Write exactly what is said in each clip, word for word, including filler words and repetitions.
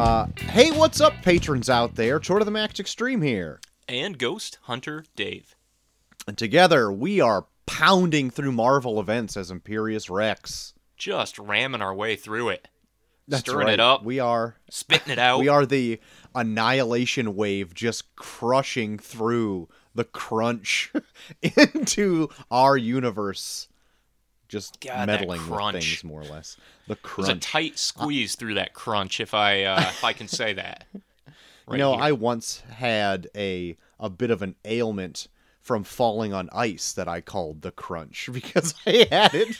Uh, hey, what's up, patrons out there? Chord of the Max Extreme here. And Ghost Hunter Dave. And together, we are pounding through Marvel events as Imperious Rex. Just ramming our way through it. That's Stirring right. it up. We are. Spitting it out. We are the Annihilation wave just crushing through the crunch into our universe. Just God, meddling with things, more or less. The crunch. It was a tight squeeze uh, through that crunch, if I uh, if I can say that. Right you know, here. I once had a a bit of an ailment from falling on ice that I called the crunch, because I had it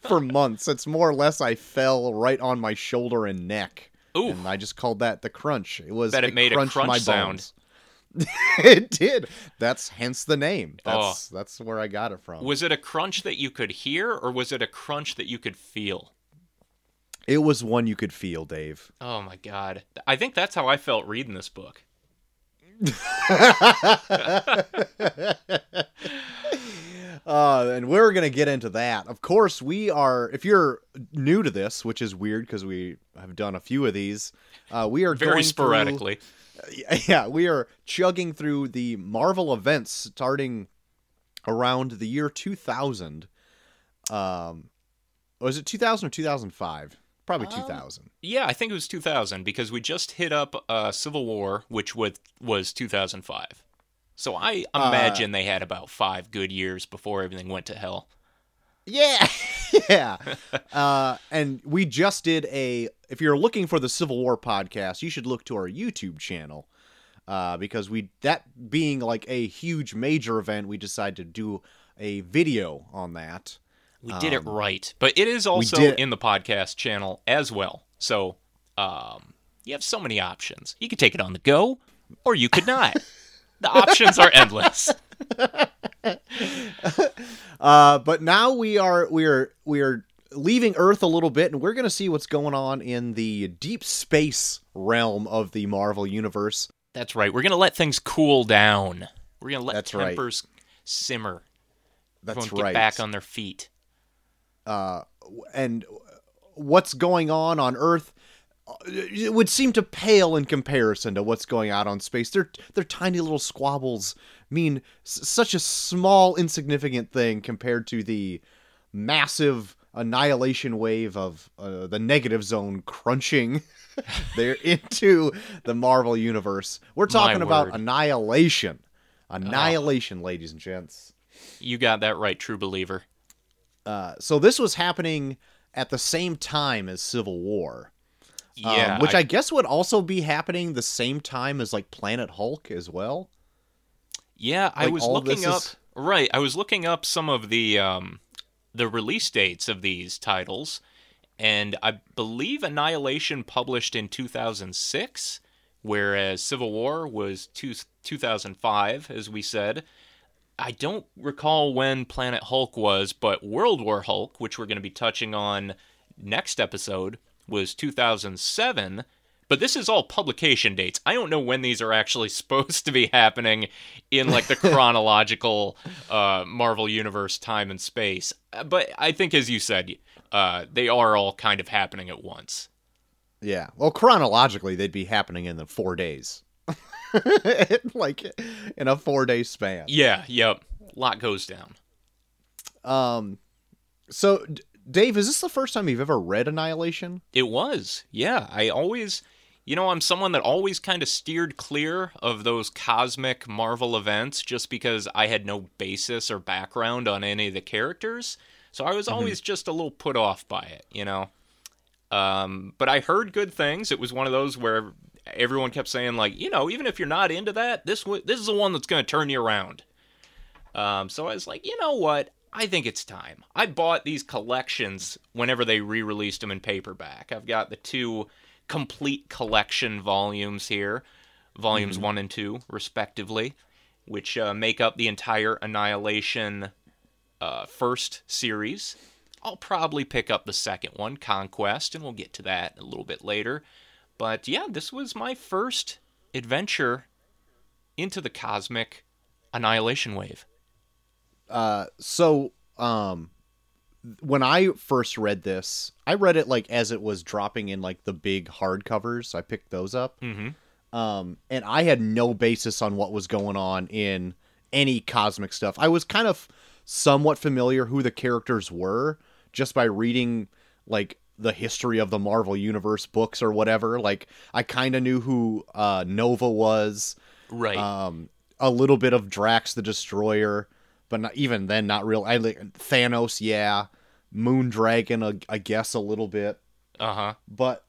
for months. It's more or less I fell right on my shoulder and neck. Ooh. And I just called that the crunch. It was that it, it made crunched a crunch my sound. Bones. It did. That's hence the name. That's oh. that's where I got it from. Was it a crunch that you could hear, or was it a crunch that you could feel? It was one you could feel, Dave. Oh my God. I think that's how I felt reading this book. Uh, and we're going to get into that. Of course, we are, if you're new to this, which is weird because we have done a few of these, uh, we are Very going sporadically. Through... Yeah, we are chugging through the Marvel events starting around the year two thousand. Um, was it two thousand or two thousand five? Probably um, two thousand. Yeah, I think it was two thousand because we just hit up uh, Civil War, which was, was two thousand five. So I imagine uh, they had about five good years before everything went to hell. Yeah, yeah. uh, and we just did a, if you're looking for the Civil War podcast, you should look to our YouTube channel. Uh, because we, that being like a huge major event, we decided to do a video on that. We um, did it right. But it is also in the podcast channel as well. So um, you have so many options. You could take it on the go, or you could not. The options are endless. uh, but now we are we are we are leaving Earth a little bit, and we're going to see what's going on in the deep space realm of the Marvel universe. That's right. We're going to let things cool down. We're going to let That's tempers right. simmer. That's right. Get back on their feet. Uh, and what's going on on Earth? It would seem to pale in comparison to what's going on on space. Their their tiny little squabbles mean s- such a small, insignificant thing compared to the massive annihilation wave of uh, the Negative Zone crunching there into the Marvel universe. We're talking My about word. annihilation, annihilation, oh. ladies and gents. You got that right, true believer. Uh, so this was happening at the same time as Civil War. Yeah, um, which I, I guess would also be happening the same time as like Planet Hulk as well. Yeah, like I was looking up is... right. I was looking up some of the um, the release dates of these titles, and I believe Annihilation published in two thousand six, whereas Civil War was two, two thousand five, as we said. I don't recall when Planet Hulk was, but World War Hulk, which we're going to be touching on next episode, was two thousand seven, but this is all publication dates. I don't know when these are actually supposed to be happening in like the chronological uh, Marvel Universe time and space. But I think, as you said, uh, they are all kind of happening at once. Yeah. Well, chronologically, they'd be happening in the four days. Like in a four-day span. Yeah, yep. A lot goes down. Um. So... Dave, is this the first time you've ever read Annihilation? It was, yeah. I always, you know, I'm someone that always kind of steered clear of those cosmic Marvel events just because I had no basis or background on any of the characters. So I was always mm-hmm. just a little put off by it, you know. Um, but I heard good things. It was one of those where everyone kept saying, like, you know, even if you're not into that, this w- this is the one that's going to turn you around. Um, so I was like, you know what? I think it's time. I bought these collections whenever they re-released them in paperback. I've got the two complete collection volumes here, volumes mm-hmm. one and two, respectively, which uh, make up the entire Annihilation uh, first series. I'll probably pick up the second one, Conquest, and we'll get to that a little bit later. But yeah, this was my first adventure into the cosmic Annihilation wave. Uh, so, um, when I first read this, I read it like as it was dropping in like the big hardcovers. I picked those up. Mm-hmm. Um, and I had no basis on what was going on in any cosmic stuff. I was kind of somewhat familiar who the characters were just by reading like the history of the Marvel Universe books or whatever. Like I kind of knew who uh, Nova was. Right. Um, a little bit of Drax the Destroyer, but not, even then, not real. I like Thanos, yeah, Moon Dragon, uh, I guess a little bit. Uh huh. But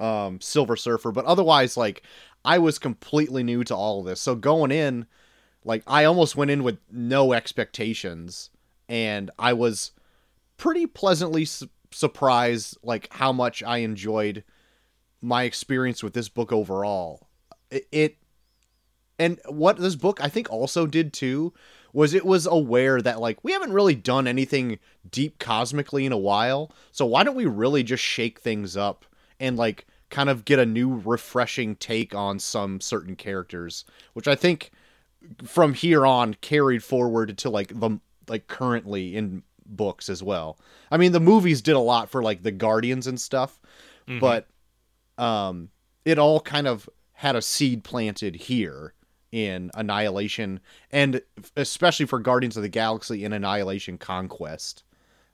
um, Silver Surfer. But otherwise, like I was completely new to all of this. So going in, like I almost went in with no expectations, and I was pretty pleasantly su- surprised, like how much I enjoyed my experience with this book overall. It. it And what this book, I think, also did, too, was it was aware that, like, we haven't really done anything deep cosmically in a while. So why don't we really just shake things up and, like, kind of get a new refreshing take on some certain characters, which I think from here on carried forward to, like, the like currently in books as well. I mean, the movies did a lot for, like, the Guardians and stuff, mm-hmm. but um, it all kind of had a seed planted here in Annihilation, and especially for Guardians of the Galaxy in Annihilation Conquest.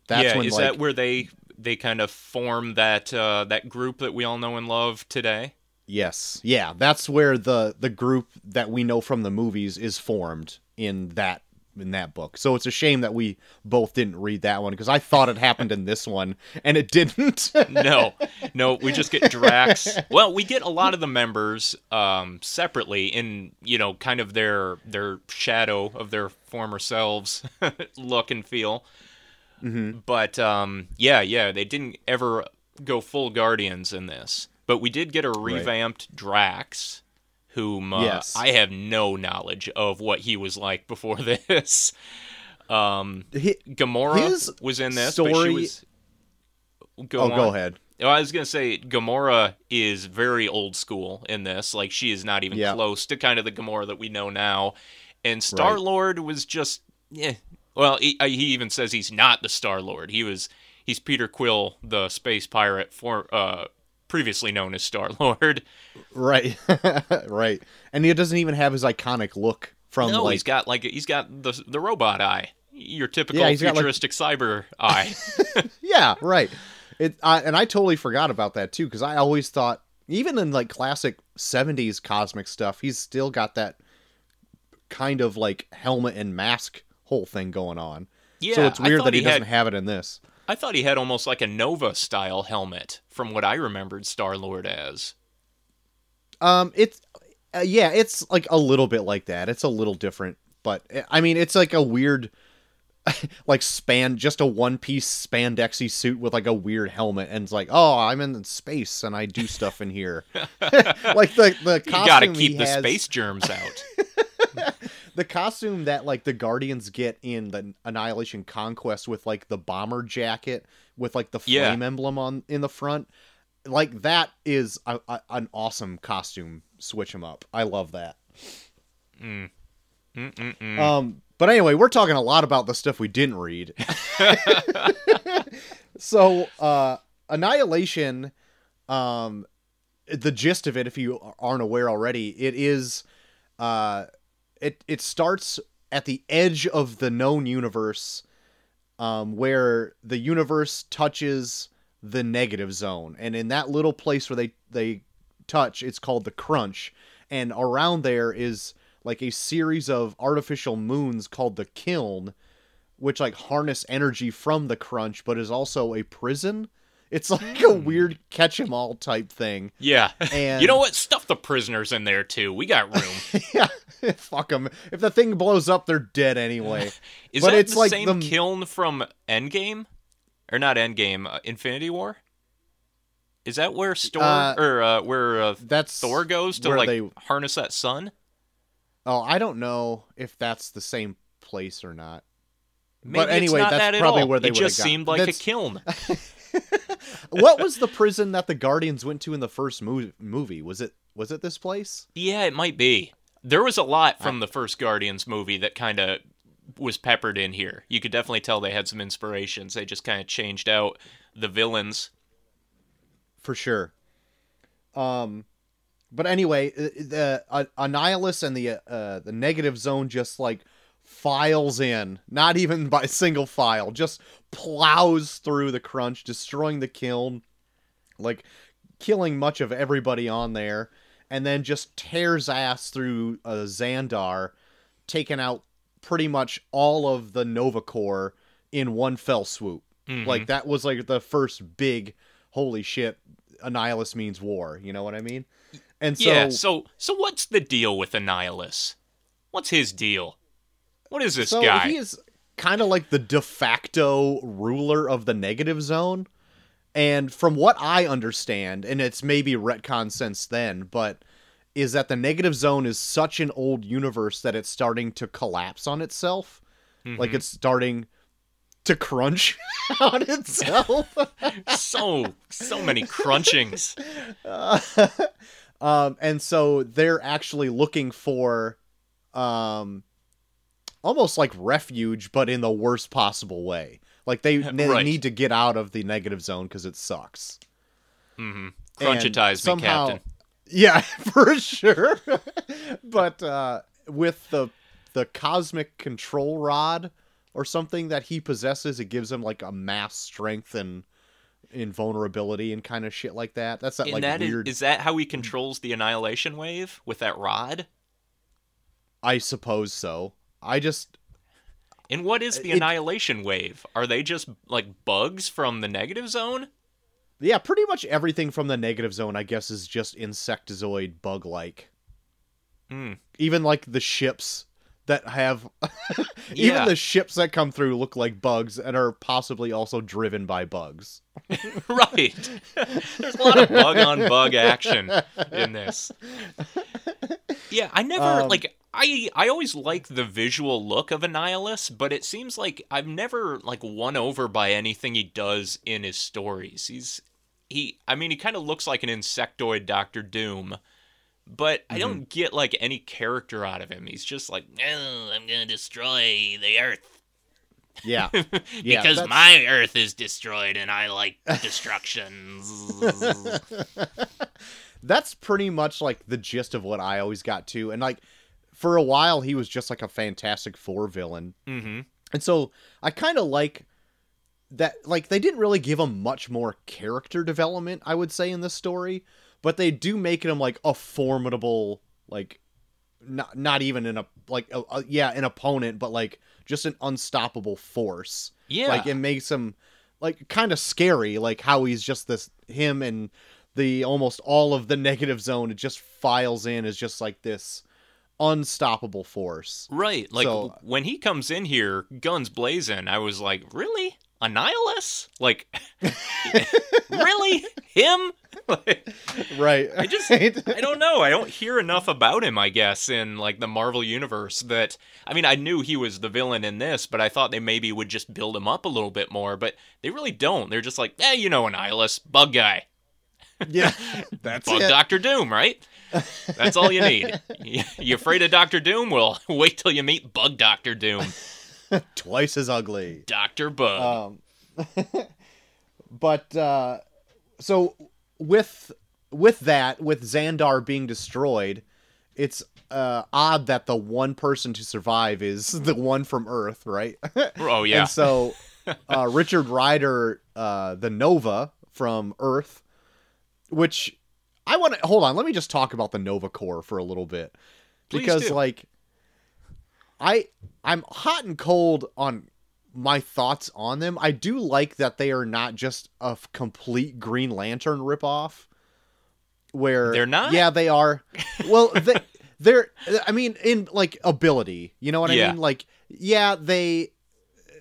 That's yeah, when, is like, that where they they kind of form that uh, that group that we all know and love today? Yes, yeah, that's where the the group that we know from the movies is formed in that in that book. So it's a shame that we both didn't read that one because I thought it happened in this one and it didn't. no, no, we just get Drax. Well, we get a lot of the members um, separately in, you know, kind of their their shadow of their former selves look and feel. Mm-hmm. But um, yeah, yeah, they didn't ever go full Guardians in this, but we did get a revamped right. Drax. Whom uh, yes. I have no knowledge of what he was like before this. Um, his, Gamora his was in this. Story... But she was... Go oh, on. Go ahead. I was going to say, Gamora is very old school in this. Like, she is not even yeah. close to kind of the Gamora that we know now. And Star-Lord right. was just... Eh. Well, he, he even says he's not the Star-Lord. He was, he's Peter Quill, the space pirate for... Uh, previously known as Star-Lord. Right. right. And he doesn't even have his iconic look from no, like... he's got like he's got the the robot eye. Your typical yeah, futuristic got, like... cyber eye. yeah, right. It I, and I totally forgot about that too cuz I always thought even in like classic seventies cosmic stuff, he's still got that kind of like helmet and mask whole thing going on. Yeah, so it's weird that he, he doesn't had... have it in this. I thought he had almost like a Nova-style helmet, from what I remembered Star-Lord as. Um, it's uh, yeah, it's like a little bit like that. It's a little different, but I mean, it's like a weird, like span, just a one-piece spandexy suit with like a weird helmet, and it's like, oh, I'm in space and I do stuff in here. like the the costume you gotta keep the has... space germs out. The costume that, like, the Guardians get in the Annihilation Conquest with, like, the bomber jacket with, like, the flame yeah. emblem on in the front, like, that is a, a, an awesome costume. Switch them up. I love that. Mm. Um, but anyway, we're talking a lot about the stuff we didn't read. so, uh, Annihilation, um, the gist of it, if you aren't aware already, it is... Uh, It it starts at the edge of the known universe, um, where the universe touches the negative zone. And in that little place where they, they touch, it's called the Crunch. And around there is like a series of artificial moons called the Kiln, which like harness energy from the Crunch, but is also a prison. It's like a weird catch-em-all type thing. Yeah. And... you know what? Stuff the prisoners in there, too. We got room. yeah. Fuck them. If the thing blows up, they're dead anyway. Is but that it's the like same the... Kiln from Endgame? Or not Endgame, uh, Infinity War? Is that where Storm, uh, or uh, where uh, that's Thor goes to like they... harness that sun? Oh, I don't know if that's the same place or not. Maybe but anyway, that's that probably all. Where they would have gone. It just seemed like that's... a kiln. What was the prison that the Guardians went to in the first movie? Was it was it this place? Yeah, it might be. There was a lot from the first Guardians movie that kind of was peppered in here. You could definitely tell they had some inspirations. They just kind of changed out the villains. For sure. Um, but anyway, the uh, Annihilus and the uh, the Negative Zone just like files in, not even by single file, just plows through the Crunch, destroying the Kiln, like killing much of everybody on there, and then just tears ass through uh, Xandar, taking out pretty much all of the Nova Corps in one fell swoop. Mm-hmm. Like that was like the first big holy shit, Annihilus means war, you know what I mean? And so yeah, so so what's the deal with Annihilus? What's his deal? What is this so guy? He is kind of like the de facto ruler of the Negative Zone. And from what I understand, and it's maybe retcon since then, but is that the Negative Zone is such an old universe that it's starting to collapse on itself. Mm-hmm. Like it's starting to crunch on itself. so, so many crunchings. Uh, um, and so they're actually looking for um, almost like refuge, but in the worst possible way. Like they, they right. need to get out of the Negative Zone because it sucks. Mm-hmm. Crunchitize me, somehow, Captain. Yeah, for sure. But uh, with the the cosmic control rod or something that he possesses, it gives him like a mass strength and invulnerability and kind of shit like that. That's that and like that weird. Is, is that how he controls the Annihilation wave with that rod? I suppose so. I just. And what is the it, Annihilation wave? Are they just, like, bugs from the Negative Zone? Yeah, pretty much everything from the Negative Zone, I guess, is just insectozoid bug-like. Mm. Even, like, the ships that have... even yeah. the ships that come through look like bugs and are possibly also driven by bugs. Right. There's a lot of bug-on-bug action in this. Yeah, I never, um, like... I I always like the visual look of Annihilus, but it seems like I've never like won over by anything he does in his stories. He's he I mean he kind of looks like an insectoid Doctor Doom, but mm-hmm. I don't get like any character out of him. He's just like, "Oh, I'm going to destroy the Earth." Yeah. yeah because that's... my Earth is destroyed and I like destruction. That's pretty much like the gist of what I always got to. And like for a while, he was just like a Fantastic Four villain. Mm-hmm. And so I kind of like that. Like, they didn't really give him much more character development, I would say, in this story. But they do make him like a formidable, like, not not even in a, like, a, a, yeah, an opponent, but like just an unstoppable force. Yeah. Like, it makes him like kind of scary, like how he's just this, him and the almost all of the Negative Zone, it just files in as just like this. Unstoppable force. Right. Like so, when he comes in here, guns blazing, I was like, really? Annihilus? Like, really? Him? Like, right. I just, I don't know. I don't hear enough about him, I guess, in like the Marvel universe that, I mean, I knew he was the villain in this, but I thought they maybe would just build him up a little bit more, but they really don't. They're just like, eh, you know, Annihilus, bug guy. Yeah, that's bug it. Doctor Doom, right? That's all you need. You afraid of Doctor Doom? Well, wait till you meet Bug Doctor Doom. Twice as ugly. Doctor Bug. Um, but, uh, so, with with that, with Xandar being destroyed, it's uh, odd that the one person to survive is the one from Earth, right? Oh, yeah. And so, uh, Richard Rider, uh, the Nova from Earth, which... I want to hold on. Let me just talk about the Nova Corps for a little bit, Please because do. like I I'm hot and cold on my thoughts on them. I do like that they are not just a complete Green Lantern ripoff, where they're not. Yeah, they are. Well, they, they're. I mean, in like ability, you know what yeah. I mean? Like, yeah, they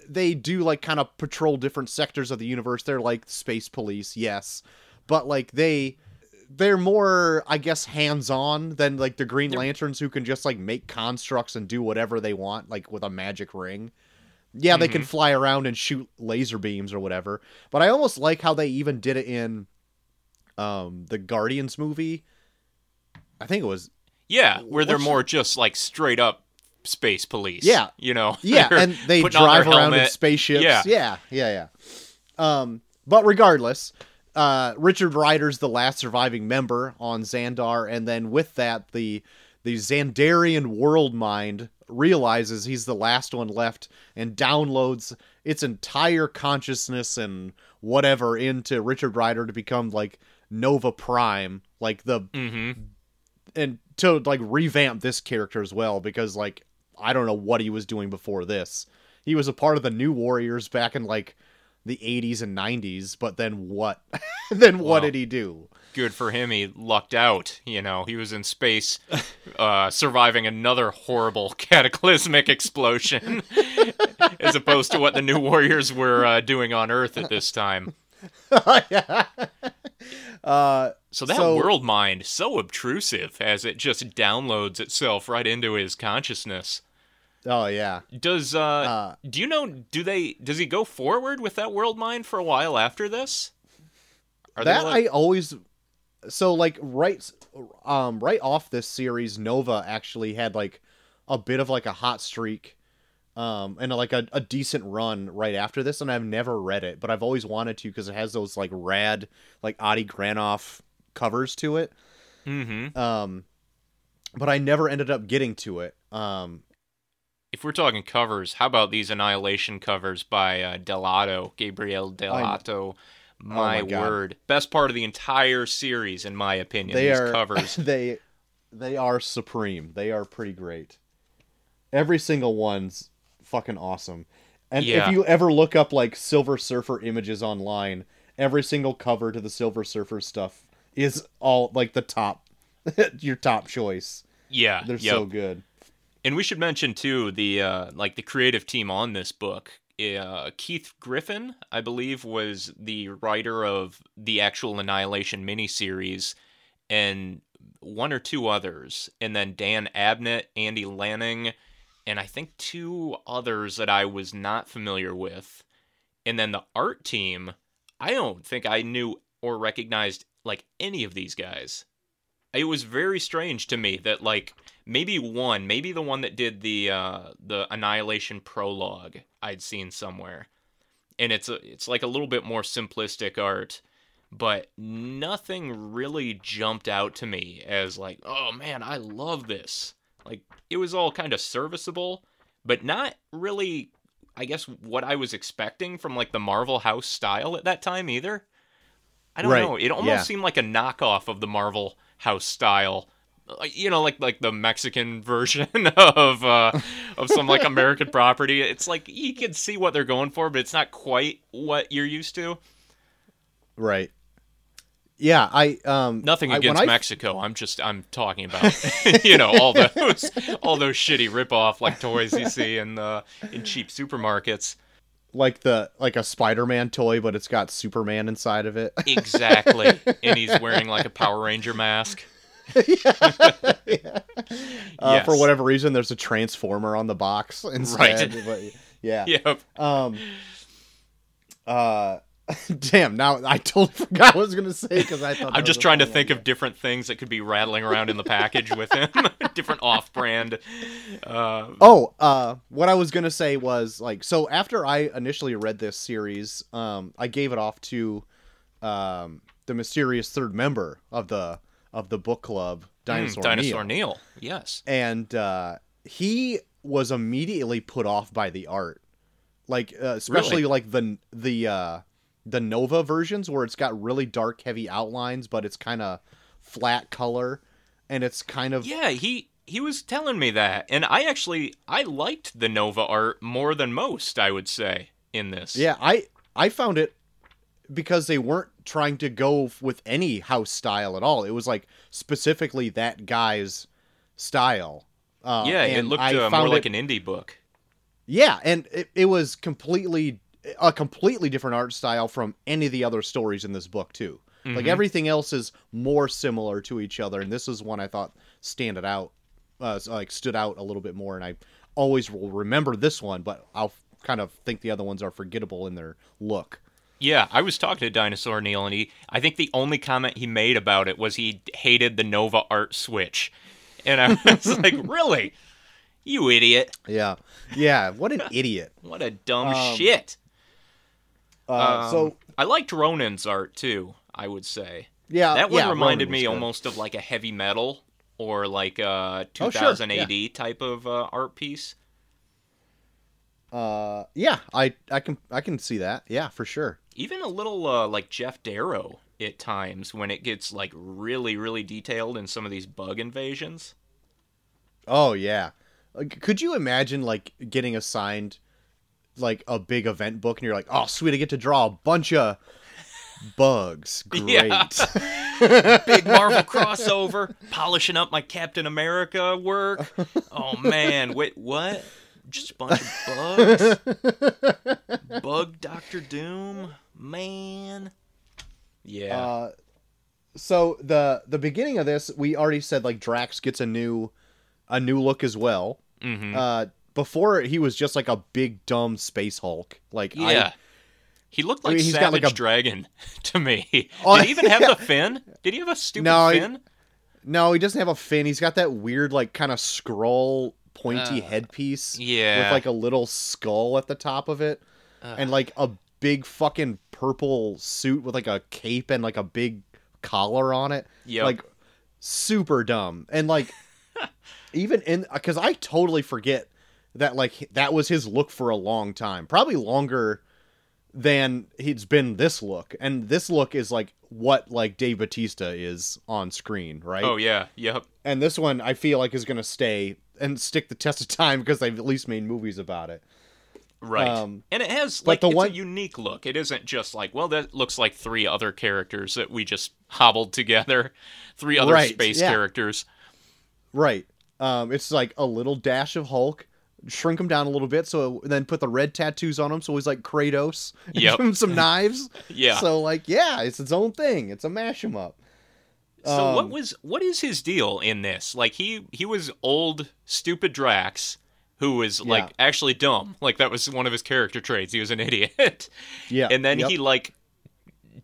they do like kind of patrol different sectors of the universe. They're like space police, yes, but like they. They're more, I guess, hands-on than, like, the Green Lanterns who can just, like, make constructs and do whatever they want, like, with a magic ring. Yeah, mm-hmm. They can fly around and shoot laser beams or whatever. But I almost like how they even did it in um, the Guardians movie. I think it was... Yeah, where they're more just, like, straight-up space police. Yeah. You know? Yeah, and they drive around in spaceships. Yeah, yeah, yeah. yeah. Um, but regardless, uh, Richard Rider's the last surviving member on Xandar, and then with that, the the Xandarian world mind realizes he's the last one left and downloads its entire consciousness and whatever into Richard Rider to become, like, Nova Prime, like the mm-hmm. and to, like, revamp this character as well, because, like, I don't know what he was doing before this. He was a part of the New Warriors back in, like, the eighties and nineties, but then what? then well, what did he do? Good for him, he lucked out, you know. He was in space, uh, surviving another horrible cataclysmic explosion, as opposed to what the New Warriors were uh, doing on Earth at this time. yeah. Uh, so that so, world mind, so obtrusive as it just downloads itself right into his consciousness. Oh yeah. Does uh, uh do you know do they does he go forward with that world mind for a while after this? Are that like... I always so like right um right off this series, Nova actually had like a bit of like a hot streak um and like a, a decent run right after this, and I've never read it, but I've always wanted to because it has those like rad like Adi Granoff covers to it. Mm-hmm. Um but I never ended up getting to it. Um If we're talking covers, how about these Annihilation covers by uh, Delato, Gabriel Delato? My, oh my word. Best part of the entire series, in my opinion, they these are, covers. They they are supreme. They are pretty great. Every single one's fucking awesome. And yeah. if you ever look up, like, Silver Surfer images online, every single cover to the Silver Surfer stuff is all, like, the top, your top choice. Yeah. They're yep. so good. And we should mention too the uh, like the creative team on this book. Uh, Keith Griffin, I believe, was the writer of the actual Annihilation miniseries, and one or two others, and then Dan Abnett, Andy Lanning, and I think two others that I was not familiar with. And then the art team, I don't think I knew or recognized like any of these guys. It was very strange to me that like. Maybe one, maybe the one that did the uh, the Annihilation prologue I'd seen somewhere, and it's a, it's like a little bit more simplistic art, but nothing really jumped out to me as like, oh man, I love this. Like it was all kind of serviceable, but not really, I guess, what I was expecting from like the Marvel House style at that time either. I don't right. know. It almost yeah. seemed like a knockoff of the Marvel House style. You know, like like the Mexican version of uh, of some like American property. It's like you can see what they're going for, but it's not quite what you're used to. Right. Yeah, I um nothing against I, Mexico. I... I'm just I'm talking about you know all those all those shitty ripoff like toys you see in the in cheap supermarkets. Like the like a Spider-Man toy, but it's got Superman inside of it. Exactly, and he's wearing like a Power Ranger mask. yeah. yeah. Uh, yes. For whatever reason, there's a Transformer on the box instead. Right. But, yeah. Yep. Um. Uh. Damn. Now I totally forgot what I was gonna say because I thought I'm just trying to think of different things that could be rattling around in the package with him. different off-brand. Uh... Oh. Uh. What I was gonna say was like so. After I initially read this series, um, I gave it off to, um, the mysterious third member of the. of the book club, Dinosaur, mm, Dinosaur Neil. Neil. Yes. And uh, he was immediately put off by the art. Like, uh, especially really? like the, the, uh, the Nova versions where it's got really dark, heavy outlines, but it's kind of flat color and it's kind of, yeah, he, he was telling me that. And I actually, I liked the Nova art more than most, I would say in this. Yeah. I, I found it, because they weren't trying to go with any house style at all. It was like specifically that guy's style. Uh, yeah, and it looked uh, more like it, an indie book. Yeah, and it, it was completely a completely different art style from any of the other stories in this book too. Mm-hmm. Like everything else is more similar to each other, and this is one I thought standed out, uh, like stood out a little bit more. And I always will remember this one, but I'll kind of think the other ones are forgettable in their look. Yeah, I was talking to Dinosaur Neil, and he, I think the only comment he made about it was he hated the Nova art switch. And I was like, really? You idiot. Yeah. Yeah. What an idiot. What a dumb um, shit. Uh, um, so I liked Ronan's art, too, I would say. Yeah. That one yeah, reminded me good. almost of like a heavy metal or like a two thousand oh, sure. A D yeah. type of uh, art piece. Uh, yeah, I, I can I can see that. Yeah, for sure. Even a little uh, like Jeff Darrow at times when it gets like really, really detailed in some of these bug invasions. Oh, yeah. Like, could you imagine like getting assigned like a big event book and you're like, oh, sweet, I get to draw a bunch of bugs. Great. Yeah. Big Marvel crossover, polishing up my Captain America work. Oh, man. Wait, what? Just a bunch of bugs. Bug Doctor Doom, man. Yeah. Uh, so the the beginning of this, we already said like Drax gets a new a new look as well. Mm-hmm. Uh, before he was just like a big dumb space Hulk. Like yeah, I, he looked like I mean, he's Savage got like a dragon to me. Oh, did he even have yeah. the fin? Did he have a stupid no, fin? He, no, he doesn't have a fin. He's got that weird like kind of scroll. Pointy uh, headpiece yeah. with like a little skull at the top of it uh, and like a big fucking purple suit with like a cape and like a big collar on it. Yep. Like super dumb. And like even in, cause I totally forget that like that was his look for a long time, probably longer than it's been this look. And this look is like what like Dave Bautista is on screen. Right. Oh yeah. Yep. And this one I feel like is going to stay and stick the test of time because they've at least made movies about it. Right. Um, and it has like, it's one... a unique look. It isn't just like, well, that looks like three other characters that we just hobbled together. Three other right. space yeah. characters. Right. Um, it's like a little dash of Hulk, shrink him down a little bit. So it, then put the red tattoos on him. So he's like Kratos. Yep. Give him some knives. Yeah. So like, yeah, it's its own thing. It's a mash 'em up. So um, what was what is his deal in this? Like he, he was old stupid Drax, who was yeah. like actually dumb. Like that was one of his character traits. He was an idiot. yeah. And then yep. he like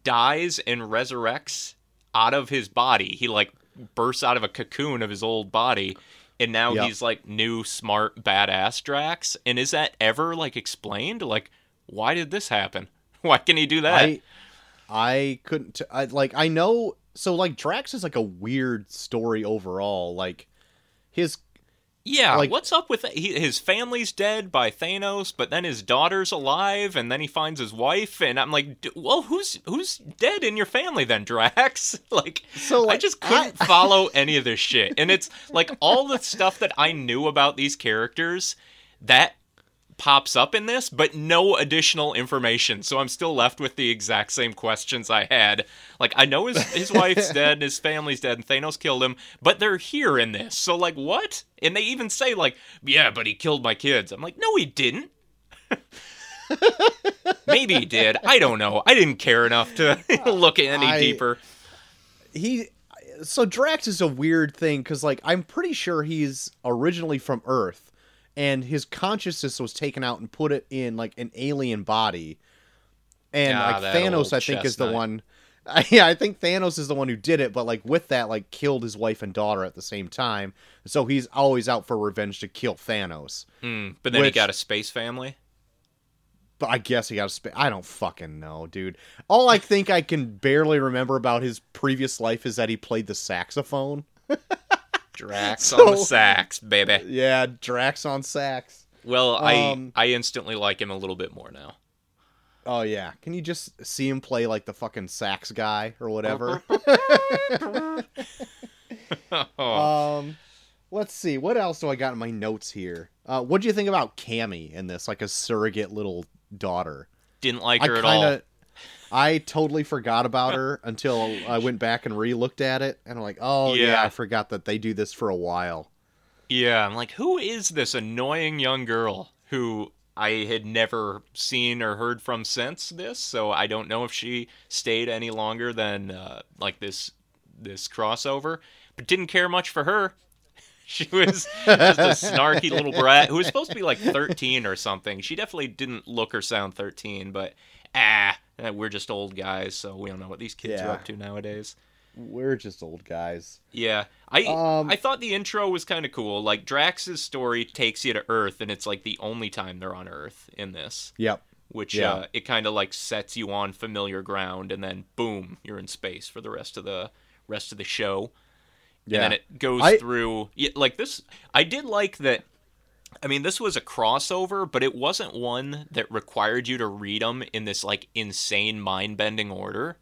dies and resurrects out of his body. He like bursts out of a cocoon of his old body, and now yep. he's like new smart badass Drax. And is that ever like explained? Like why did this happen? Why can he do that? I, I couldn't. I like I know. So, like, Drax is, like, a weird story overall. Like, his... Yeah, like, what's up with... He, his family's dead by Thanos, but then his daughter's alive, and then he finds his wife, and I'm like, well, who's who's dead in your family then, Drax? Like, so, like I just couldn't I, follow any of this shit. And it's, like, all the stuff that I knew about these characters, that pops up in this, but no additional information. So I'm still left with the exact same questions I had. Like, I know his, his wife's dead and his family's dead and Thanos killed him, but they're here in this. So, like, what? And they even say, like, yeah, but he killed my kids. I'm like, no, he didn't. Maybe he did. I don't know. I didn't care enough to look any I, deeper. He... So Drax is a weird thing, because, like, I'm pretty sure he's originally from Earth. And his consciousness was taken out and put it in, like, an alien body. And, ah, like, Thanos, I think, is the one... I, yeah, I think Thanos is the one who did it, but, like, with that, like, killed his wife and daughter at the same time. So he's always out for revenge to kill Thanos. Mm, but then which, he got a space family? But I guess he got a space... I don't fucking know, dude. All I think I can barely remember about his previous life is that he played the saxophone. Drax so, on the sax, baby. Yeah, Drax on sax. Well, um, I I instantly like him a little bit more now. Oh, yeah. Can you just see him play like the fucking sax guy or whatever? um, Let's see. What else do I got in my notes here? Uh, what do you think about Cammy in this? Like a surrogate little daughter. Didn't like her I kinda, at all. I totally forgot about her until I went back and re-looked at it, and I'm like, oh, yeah. yeah, I forgot that they do this for a while. Yeah, I'm like, who is this annoying young girl who I had never seen or heard from since this? So I don't know if she stayed any longer than, uh, like, this this crossover, but didn't care much for her. She was just a snarky little brat who was supposed to be, like, thirteen or something. She definitely didn't look or sound thirteen, but, ah... we're just old guys, so we don't know what these kids yeah. are up to nowadays. we're just old guys. Yeah. I um, I thought the intro was kind of cool. Like, Drax's story takes you to Earth, and it's, like, the only time they're on Earth in this. Yep. Which, yeah. uh, it kind of, like, sets you on familiar ground, and then, boom, you're in space for the rest of the rest of the show. Yeah. And then it goes I, through... Like, this... I did like that... I mean, this was a crossover, but it wasn't one that required you to read them in this, like, insane mind-bending order.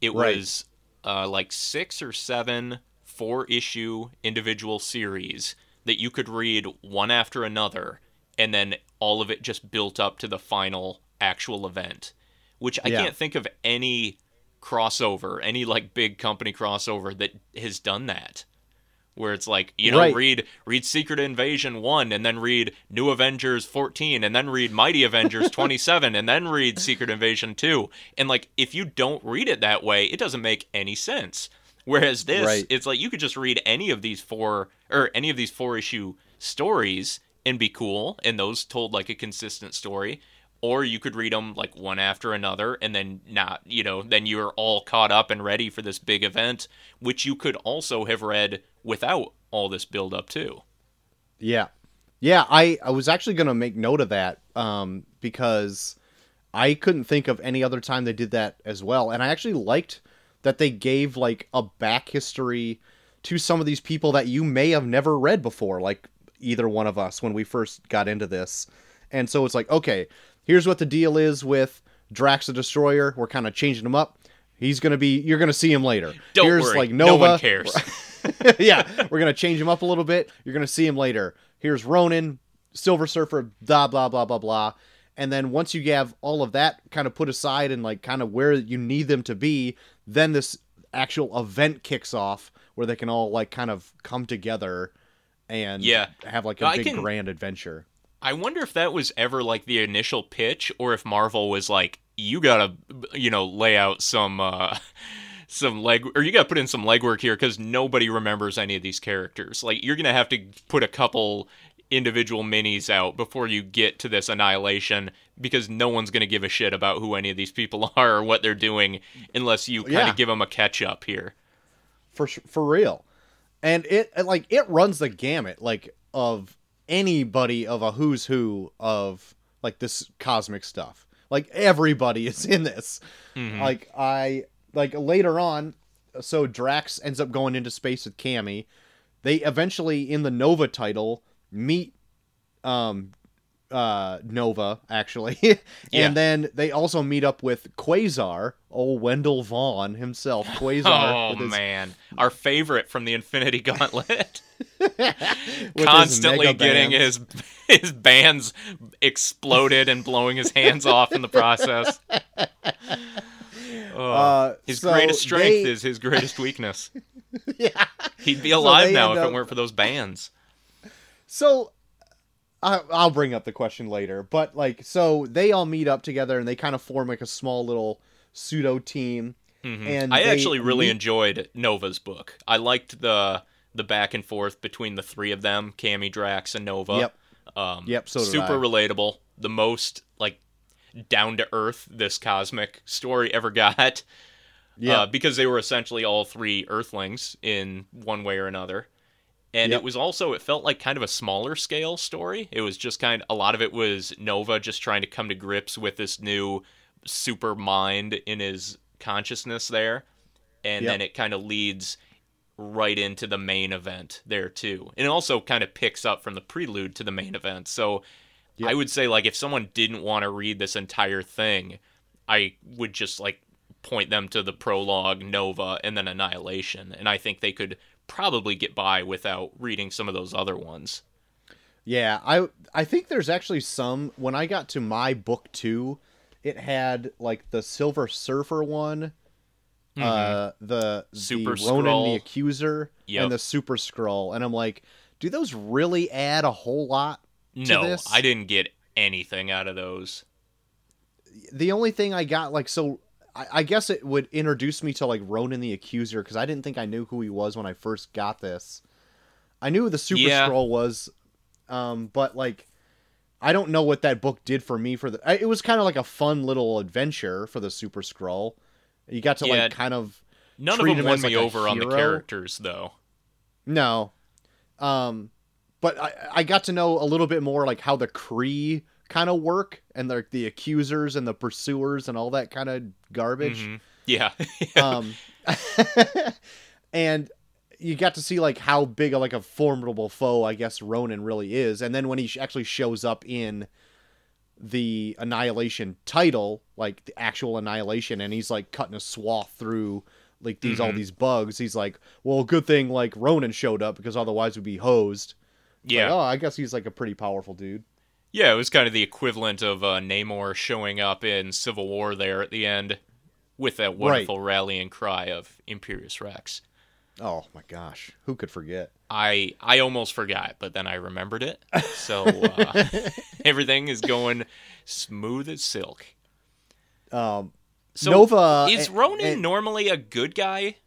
It right. was... Uh, like six or seven four-issue individual series that you could read one after another, and then all of it just built up to the final actual event, which I yeah. can't think of any crossover, any like big company crossover that has done that, where it's like, you know, right. read read Secret Invasion one, and then read New Avengers fourteen, and then read Mighty Avengers twenty-seven, and then read Secret Invasion two. And, like, if you don't read it that way, it doesn't make any sense. Whereas this, right. it's like you could just read any of these four, or any of these four-issue stories and be cool, and those told, like, a consistent story. Or you could read them, like, one after another, and then not, you know, then you're all caught up and ready for this big event, which you could also have read without all this build up too. Yeah. Yeah, I, I was actually going to make note of that um, because I couldn't think of any other time they did that as well. And I actually liked that they gave, like, a back history to some of these people that you may have never read before, like either one of us when we first got into this. And so it's like, okay, here's what the deal is with Drax the Destroyer. We're kind of changing him up. He's going to be... You're going to see him later. Don't here's worry. Like Nova. No one cares. Yeah. We're going to change him up a little bit. You're going to see him later. Here's Ronan, Silver Surfer, blah, blah, blah, blah, blah. And then once you have all of that kind of put aside and, like, kind of where you need them to be, then this actual event kicks off where they can all, like, kind of come together and yeah. have, like, a I big can... grand adventure. I wonder if that was ever, like, the initial pitch, or if Marvel was like, you gotta, you know, lay out some, uh, some leg, or you gotta put in some legwork here, because nobody remembers any of these characters. Like, you're gonna have to put a couple individual minis out before you get to this Annihilation, because no one's gonna give a shit about who any of these people are or what they're doing, unless you kind of yeah. give them a catch-up here. For, for real. And it, like, it runs the gamut, like, of... anybody of a who's who of, like, this cosmic stuff. Like, everybody is in this. Mm-hmm. Like, I, like, later on, so Drax ends up going into space with Cammy. They eventually, in the Nova title, meet um, uh, Nova, actually. And yeah. then they also meet up with Quasar, old Wendell Vaughn himself. Quasar. Oh, his... man. Our favorite from the Infinity Gauntlet. Constantly his getting his his bands exploded and blowing his hands off in the process. Oh, uh, his so greatest strength they... is his greatest weakness. Yeah, he'd be alive so now if up... it weren't for those bands. So, I, I'll bring up the question later. But, like, so they all meet up together and they kind of form, like, a small little pseudo team. Mm-hmm. And I actually really meet... enjoyed Nova's book. I liked the. the back and forth between the three of them, Cammy, Drax, and Nova. Yep. Um, yep, so super I. relatable. The most, like, down-to-earth this cosmic story ever got. Yeah. Uh, because they were essentially all three Earthlings in one way or another. And yep. it was also, it felt like kind of a smaller scale story. It was just kind of, a lot of it was Nova just trying to come to grips with this new super mind in his consciousness there. And yep. then it kind of leads... right into the main event there too, and it also kind of picks up from the prelude to the main event. So yep. I would say, like, if someone didn't want to read this entire thing, I would just, like, point them to the prologue, Nova, and then Annihilation, and I think they could probably get by without reading some of those other ones. Yeah, I I think there's actually some. When I got to my book two, it had, like, the Silver Surfer one. Uh, the, Super the Ronan the Accuser yep. and the Super Scroll. And I'm like, do those really add a whole lot to no, this? No, I didn't get anything out of those. The only thing I got, like, so I, I guess it would introduce me to, like, Ronan the Accuser, because I didn't think I knew who he was when I first got this. I knew who the Super yeah. Scroll was, um, but, like, I don't know what that book did for me. For the, I, It was kind of like a fun little adventure for the Super Scroll. You got to, yeah. like, kind of None of them won me over on the characters, though. No. Um, but I, I got to know a little bit more, like, how the Kree kind of work, and like the, the accusers and the pursuers and all that kind of garbage. Mm-hmm. Yeah. um, and you got to see, like, how big a, like, a formidable foe, I guess, Ronan really is. And then when he actually shows up in the Annihilation title, like, the actual Annihilation, and he's, like, cutting a swath through, like, these, mm-hmm. all these bugs, he's like, well, good thing, like, Ronan showed up, because otherwise we'd be hosed. Yeah. Like, oh, I guess he's, like, a pretty powerful dude. Yeah, it was kind of the equivalent of uh, Namor showing up in Civil War there at the end with that wonderful right. rallying cry of Imperius Rex. Oh my gosh, who could forget? I I almost forgot, but then I remembered it. So uh, everything is going smooth as silk. Um, so Nova is Ronan and, normally a good guy?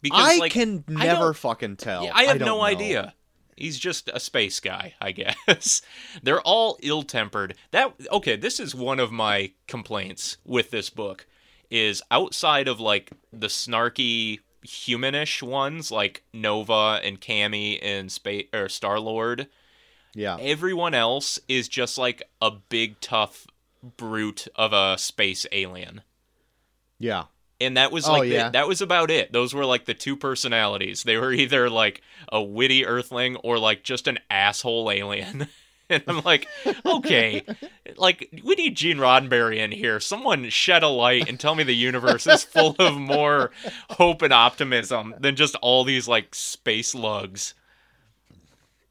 Because I like, can never I fucking tell. Yeah, I have I no know. idea. He's just a space guy, I guess. They're all ill-tempered. That okay, this is one of my complaints with this book, is outside of like the snarky humanish ones like Nova and Cammy and Spa- or Star-Lord. Yeah. Everyone else is just like a big tough brute of a space alien. Yeah. And that was like oh, yeah. the, that was about it. Those were like the two personalities. They were either like a witty earthling or like just an asshole alien. And I'm like, okay, like, we need Gene Roddenberry in here. Someone shed a light and tell me the universe is full of more hope and optimism than just all these, like, space lugs.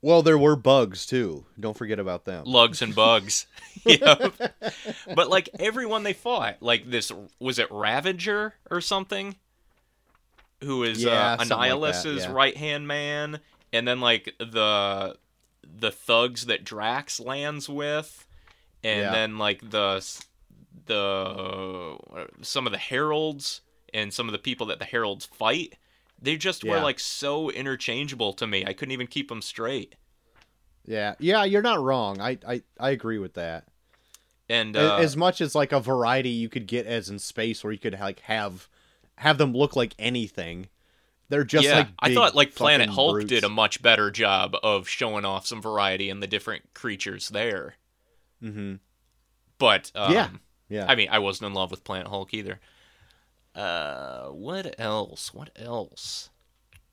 Well, there were bugs, too. Don't forget about them. Lugs and bugs. Yep. But, like, everyone they fought, like this, was it Ravager or something? Who is yeah, uh, Annihilus' like yeah. right-hand man. And then, like, the... the thugs that Drax lands with, and yeah. then like the the some of the heralds and some of the people that the heralds fight, they just yeah. were like so interchangeable to me. I couldn't even keep them straight. Yeah, yeah, you're not wrong. I I, I agree with that. And uh, as much as like a variety you could get as in space, where you could like have have them look like anything. They're just yeah, like big I thought like Planet Hulk brutes. Did a much better job of showing off some variety in the different creatures there. Mm-hmm. But um, yeah, yeah. I mean, I wasn't in love with Planet Hulk either. Uh, what else? What else?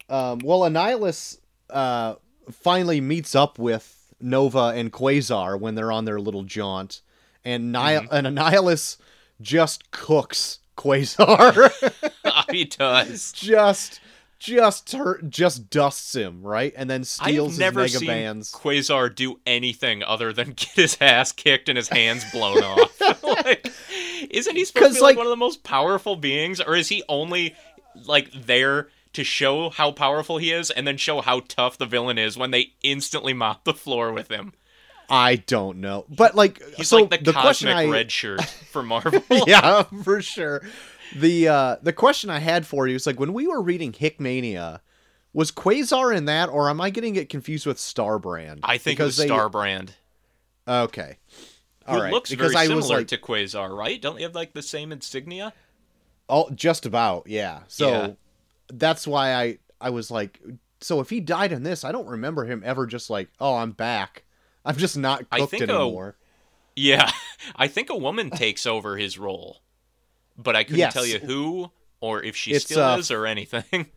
Um, well, Annihilus uh, finally meets up with Nova and Quasar when they're on their little jaunt, and, Ni- mm-hmm. and Annihilus just cooks Quasar. He does just. Just her, just dusts him, right? And then steals his mega bands. I've never seen Quasar do anything other than get his ass kicked and his hands blown off. Like, isn't he supposed to be like, like one of the most powerful beings? Or is he only like there to show how powerful he is and then show how tough the villain is when they instantly mop the floor with him? I don't know. But like, he's so like the, the cosmic I... red shirt for Marvel. Yeah, for sure. The uh, the question I had for you is, like, when we were reading Hickmania, was Quasar in that, or am I getting it confused with Starbrand? I think because it was Starbrand. They... Okay. All Who right. looks because very I similar was, like... to Quasar, right? Don't they have, like, the same insignia? Oh, just about, yeah. So yeah. that's why I, I was like, so if he died in this, I don't remember him ever just like, oh, I'm back. I'm just not cooked anymore. A... Yeah. I think a woman takes over his role. But I couldn't yes. tell you who or if she it's, still uh, is or anything.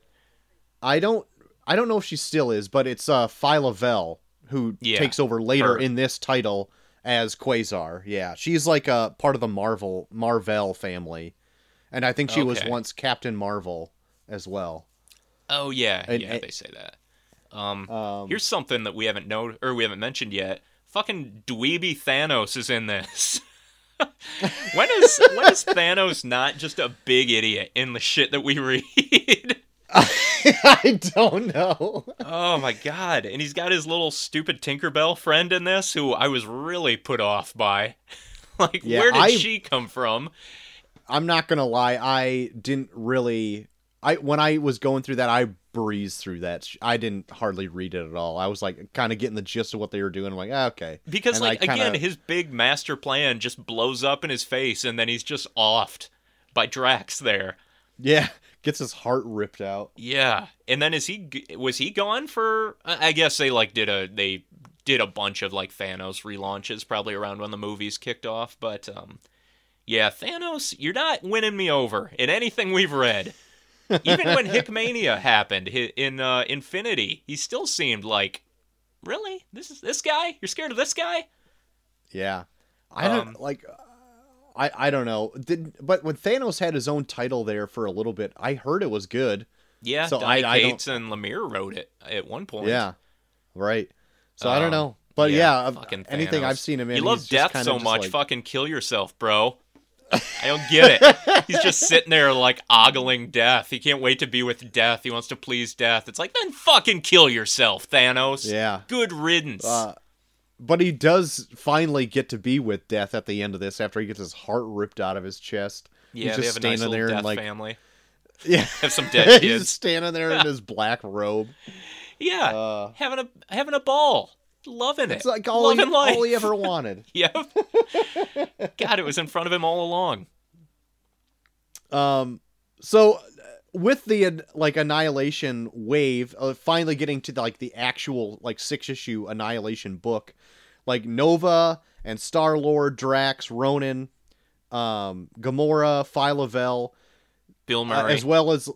I don't I don't know if she still is, but it's uh, Phyla-Vell who yeah, takes over later her. in this title as Quasar. Yeah, she's like a part of the Marvel Mar-Vell family. And I think she okay. was once Captain Marvel as well. Oh, yeah. And, yeah, and, they say that. Um, um, here's something that we haven't known or we haven't mentioned yet. Fucking dweeby Thanos is in this. when is when is Thanos not just a big idiot in the shit that we read? I don't know. Oh my god! And he's got his little stupid Tinkerbell friend in this, who I was really put off by. Like, yeah, where did I, she come from? I'm not gonna lie. I didn't really. I when I was going through that, I breezed through that. I didn't hardly read it at all. I was like kind of getting the gist of what they were doing. I'm like, ah, okay. Because and like kinda... again, his big master plan just blows up in his face and then he's just offed by Drax there. Yeah. Gets his heart ripped out. Yeah. And then is he, was he gone for, I guess they like did a, they did a bunch of like Thanos relaunches probably around when the movies kicked off. But um, yeah, Thanos, you're not winning me over in anything we've read. Even when Hickmania happened in uh, Infinity, he still seemed like, really? This is this guy? You're scared of this guy? Yeah. I um, don't like, I, I don't know. Did, but when Thanos had his own title there for a little bit, I heard it was good. Yeah, so Donny I, Cates I and Lemire wrote it at one point. Yeah, right. So um, I don't know. But yeah, yeah anything I've seen him in. You love death so much, like... fucking kill yourself, bro. I don't get it. He's just sitting there like ogling death. He can't wait to be with death. He wants to please death. It's like, then fucking kill yourself, Thanos. Yeah. Good riddance. Uh, But he does finally get to be with death at the end of this after he gets his heart ripped out of his chest. Yeah, he's just they have standing a nice there death and like family. Yeah, have some dead kids. He's just standing there in his black robe. Yeah, uh, having a having a ball, loving it. It's like all loving he life. all he ever wanted. Yep. God, it was in front of him all along. Um. So with the like Annihilation wave, uh, finally getting to the, like the actual like six issue Annihilation book. Like Nova and Star-Lord, Drax, Ronan, um, Gamora, Phyla-Vell, Bill Murray, uh, as well as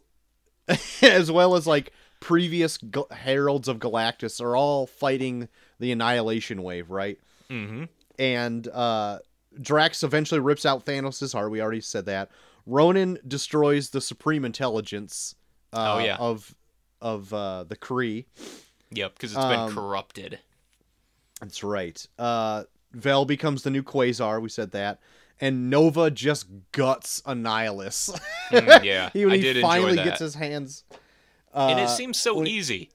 as well as like previous Go- Heralds of Galactus are all fighting the Annihilation wave, right? Mm-hmm. And uh, Drax eventually rips out Thanos' heart. We already said that. Ronan destroys the Supreme Intelligence uh, oh, yeah. of of uh, the Kree. Yep, because it's um, been corrupted. That's right. Uh, Vel becomes the new Quasar. We said that. And Nova just guts Annihilus. mm, yeah, he, I he did finally enjoy that. Gets his hands. Uh, and it seems so when, easy.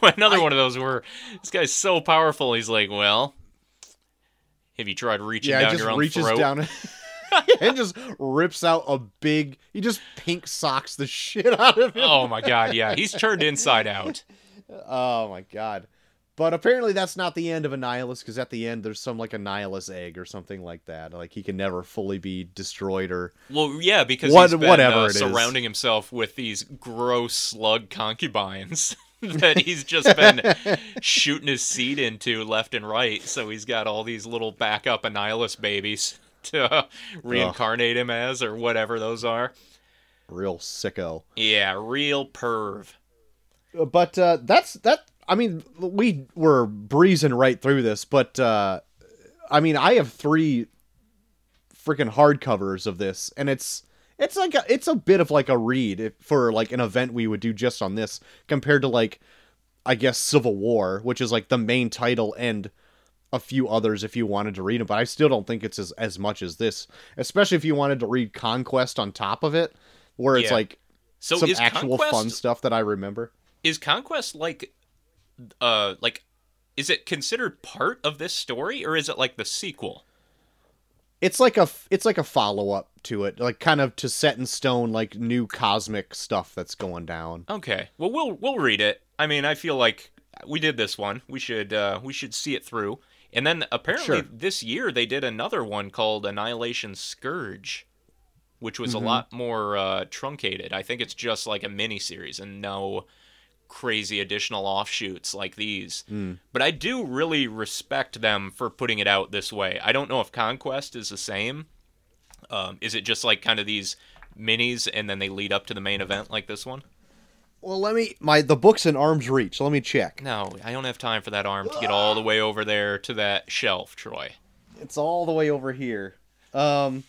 Another I, one of those where this guy's so powerful, he's like, well, have you tried reaching yeah, down your own reaches throat? Down and just rips out a big, he just pink socks the shit out of him. Oh my God, yeah. He's turned inside out. Oh my God. But apparently that's not the end of Annihilus, because at the end there's some like Annihilus egg or something like that. Like he can never fully be destroyed or well, yeah, because what, he's been whatever uh, it surrounding is. himself with these gross slug concubines that he's just been shooting his seed into left and right. So he's got all these little backup Annihilus babies to uh, reincarnate oh. him as or whatever those are. Real sicko. Yeah, real perv. But uh, that's that. I mean, we were breezing right through this, but, uh, I mean, I have three freaking hardcovers of this, and it's, it's like, a, it's a bit of like a read if, for like an event we would do just on this compared to like, I guess, Civil War, which is like the main title and a few others if you wanted to read them, but I still don't think it's as, as much as this, especially if you wanted to read Conquest on top of it, where it's yeah. like so some actual Conquest, fun stuff that I remember. Is Conquest like... Uh, like, is it considered part of this story, or is it like the sequel? It's like a it's like a follow up to it, like kind of to set in stone like new cosmic stuff that's going down. Okay, well we'll we'll read it. I mean, I feel like we did this one. We should uh, we should see it through. And then apparently sure. this year they did another one called Annihilation Scourge, which was mm-hmm. a lot more uh, truncated. I think it's just like a mini series and no. crazy additional offshoots like these mm. but I do really respect them for putting it out this way. I don't know if Conquest is the same. Um is it just like kind of these minis and then they lead up to the main event like this one? Well, let me my the book's in arm's reach, so let me check. No, I don't have time for that arm to get all the way over there to that shelf, Troy. It's all the way over here. Um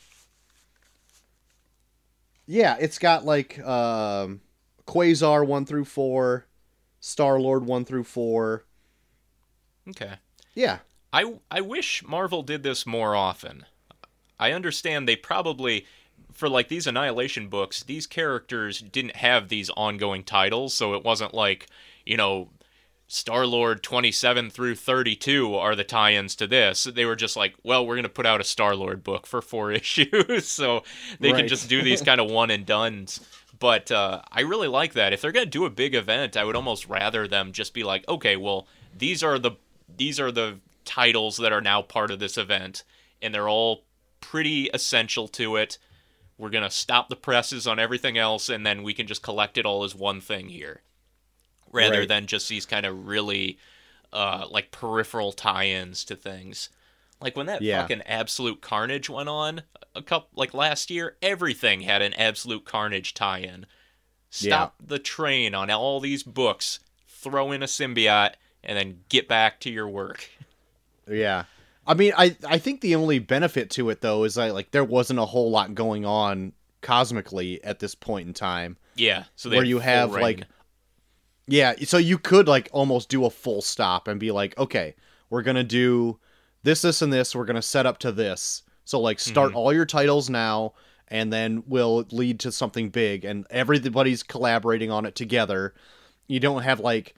yeah, it's got like um Quasar one through four, Star-Lord one through four. Okay. Yeah. I, I wish Marvel did this more often. I understand they probably, for like these Annihilation books, these characters didn't have these ongoing titles, so it wasn't like, you know, Star-Lord twenty-seven through thirty-two are the tie-ins to this. They were just like, well, we're going to put out a Star-Lord book for four issues, so they right. can just do these kind of one-and-dones. But uh, I really like that. If they're going to do a big event, I would almost rather them just be like, okay, well, these are the these are the titles that are now part of this event, and they're all pretty essential to it. We're going to stop the presses on everything else, and then we can just collect it all as one thing here. Rather right. than just these kind of really, uh, like, peripheral tie-ins to things. Like, when that yeah. fucking Absolute Carnage went on, a couple, like, last year, everything had an Absolute Carnage tie-in. Stop yeah. the train on all these books, throw in a symbiote, and then get back to your work. Yeah. I mean, I, I think the only benefit to it, though, is that, like, there wasn't a whole lot going on cosmically at this point in time. Yeah. So they where you have, rain. like... Yeah, so you could, like, almost do a full stop and be like, okay, we're going to do this, this, and this. We're going to set up to this. So, like, start mm-hmm. all your titles now, and then we'll lead to something big. And everybody's collaborating on it together. You don't have, like...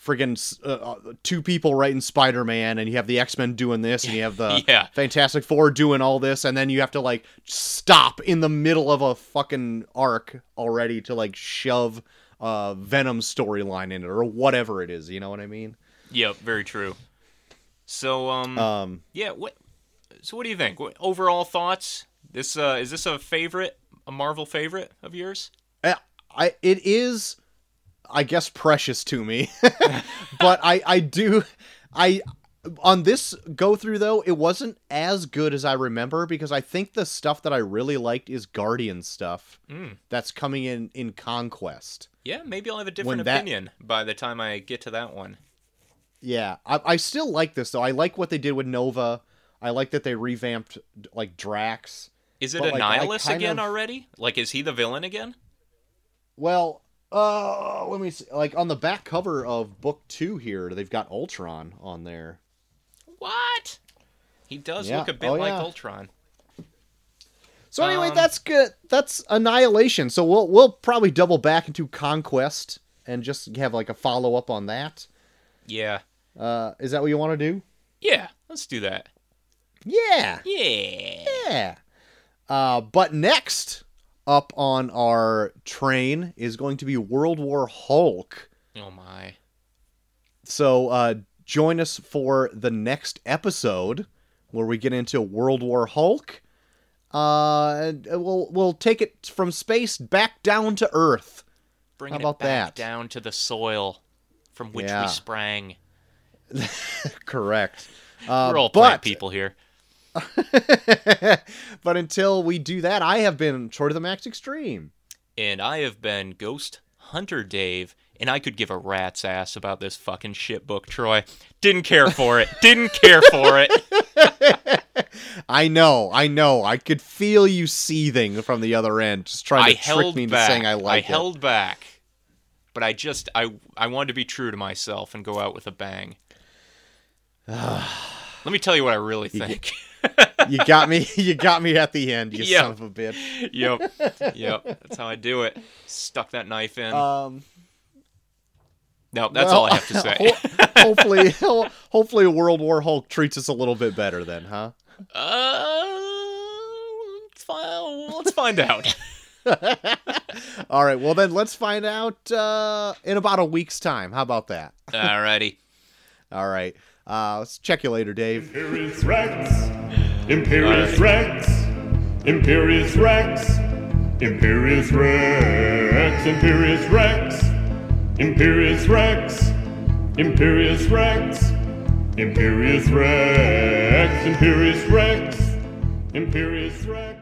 friggin' uh, two people writing Spider-Man, and you have the X-Men doing this, and you have the yeah. Fantastic Four doing all this, and then you have to, like, stop in the middle of a fucking arc already to, like, shove uh, Venom's storyline in it, or whatever it is, you know what I mean? Yep, very true. So, um, um yeah, what, so what do you think? What, overall thoughts? This uh, is this a favorite, a Marvel favorite of yours? I, I it is... I guess precious to me, but I, I do, I, on this go through though, it wasn't as good as I remember, because I think the stuff that I really liked is Guardian stuff mm. that's coming in, in Conquest. Yeah. Maybe I'll have a different that, opinion by the time I get to that one. Yeah. I, I still like this though. I like what they did with Nova. I like that they revamped like Drax. Is it Annihilus like, again of, already? Like, is he the villain again? Well, Uh, let me see. Like, on the back cover of book two here, they've got Ultron on there. What? He does yeah. look a bit oh, like yeah. Ultron. So anyway, um, that's good. That's Annihilation. So we'll we'll probably double back into Conquest and just have like a follow up on that. Yeah. Uh, is that what you want to do? Yeah, let's do that. Yeah. Yeah. Yeah. Uh, but next. Up on our train is going to be World War Hulk. Oh, my. So uh, join us for the next episode where we get into World War Hulk. Uh, we'll we'll take it from space back down to Earth. Bringing How about it back that? down to the soil from which yeah. we sprang. Correct. Uh, We're all plant people here. But until we do that, I have been Chord of the Max Extreme. And I have been Ghost Hunter Dave, and I could give a rat's ass about this fucking shit book, Troy. Didn't care for it. Didn't care for it. I know, I know. I could feel you seething from the other end, just trying to I trick me into back. saying I like I it. I held back, but I just, I, I wanted to be true to myself and go out with a bang. Let me tell you what I really think. You got me. You got me at the end. You yep. son of a bitch. Yep. Yep. That's how I do it. Stuck that knife in. Um. No, that's well, all I have to say. Ho- hopefully, hopefully, World War Hulk treats us a little bit better then, huh? Uh, let's find, let's find out. All right. Well, then let's find out uh, in about a week's time. How about that? All righty. All right. Uh, let's check you later, Dave. Imperious Rex! Imperious Rex! Imperious Rex! Imperious Rex! Imperious Rex! Imperious Rex! Imperious Rex! Imperious Rex! Imperious Rex! Imperious Rex!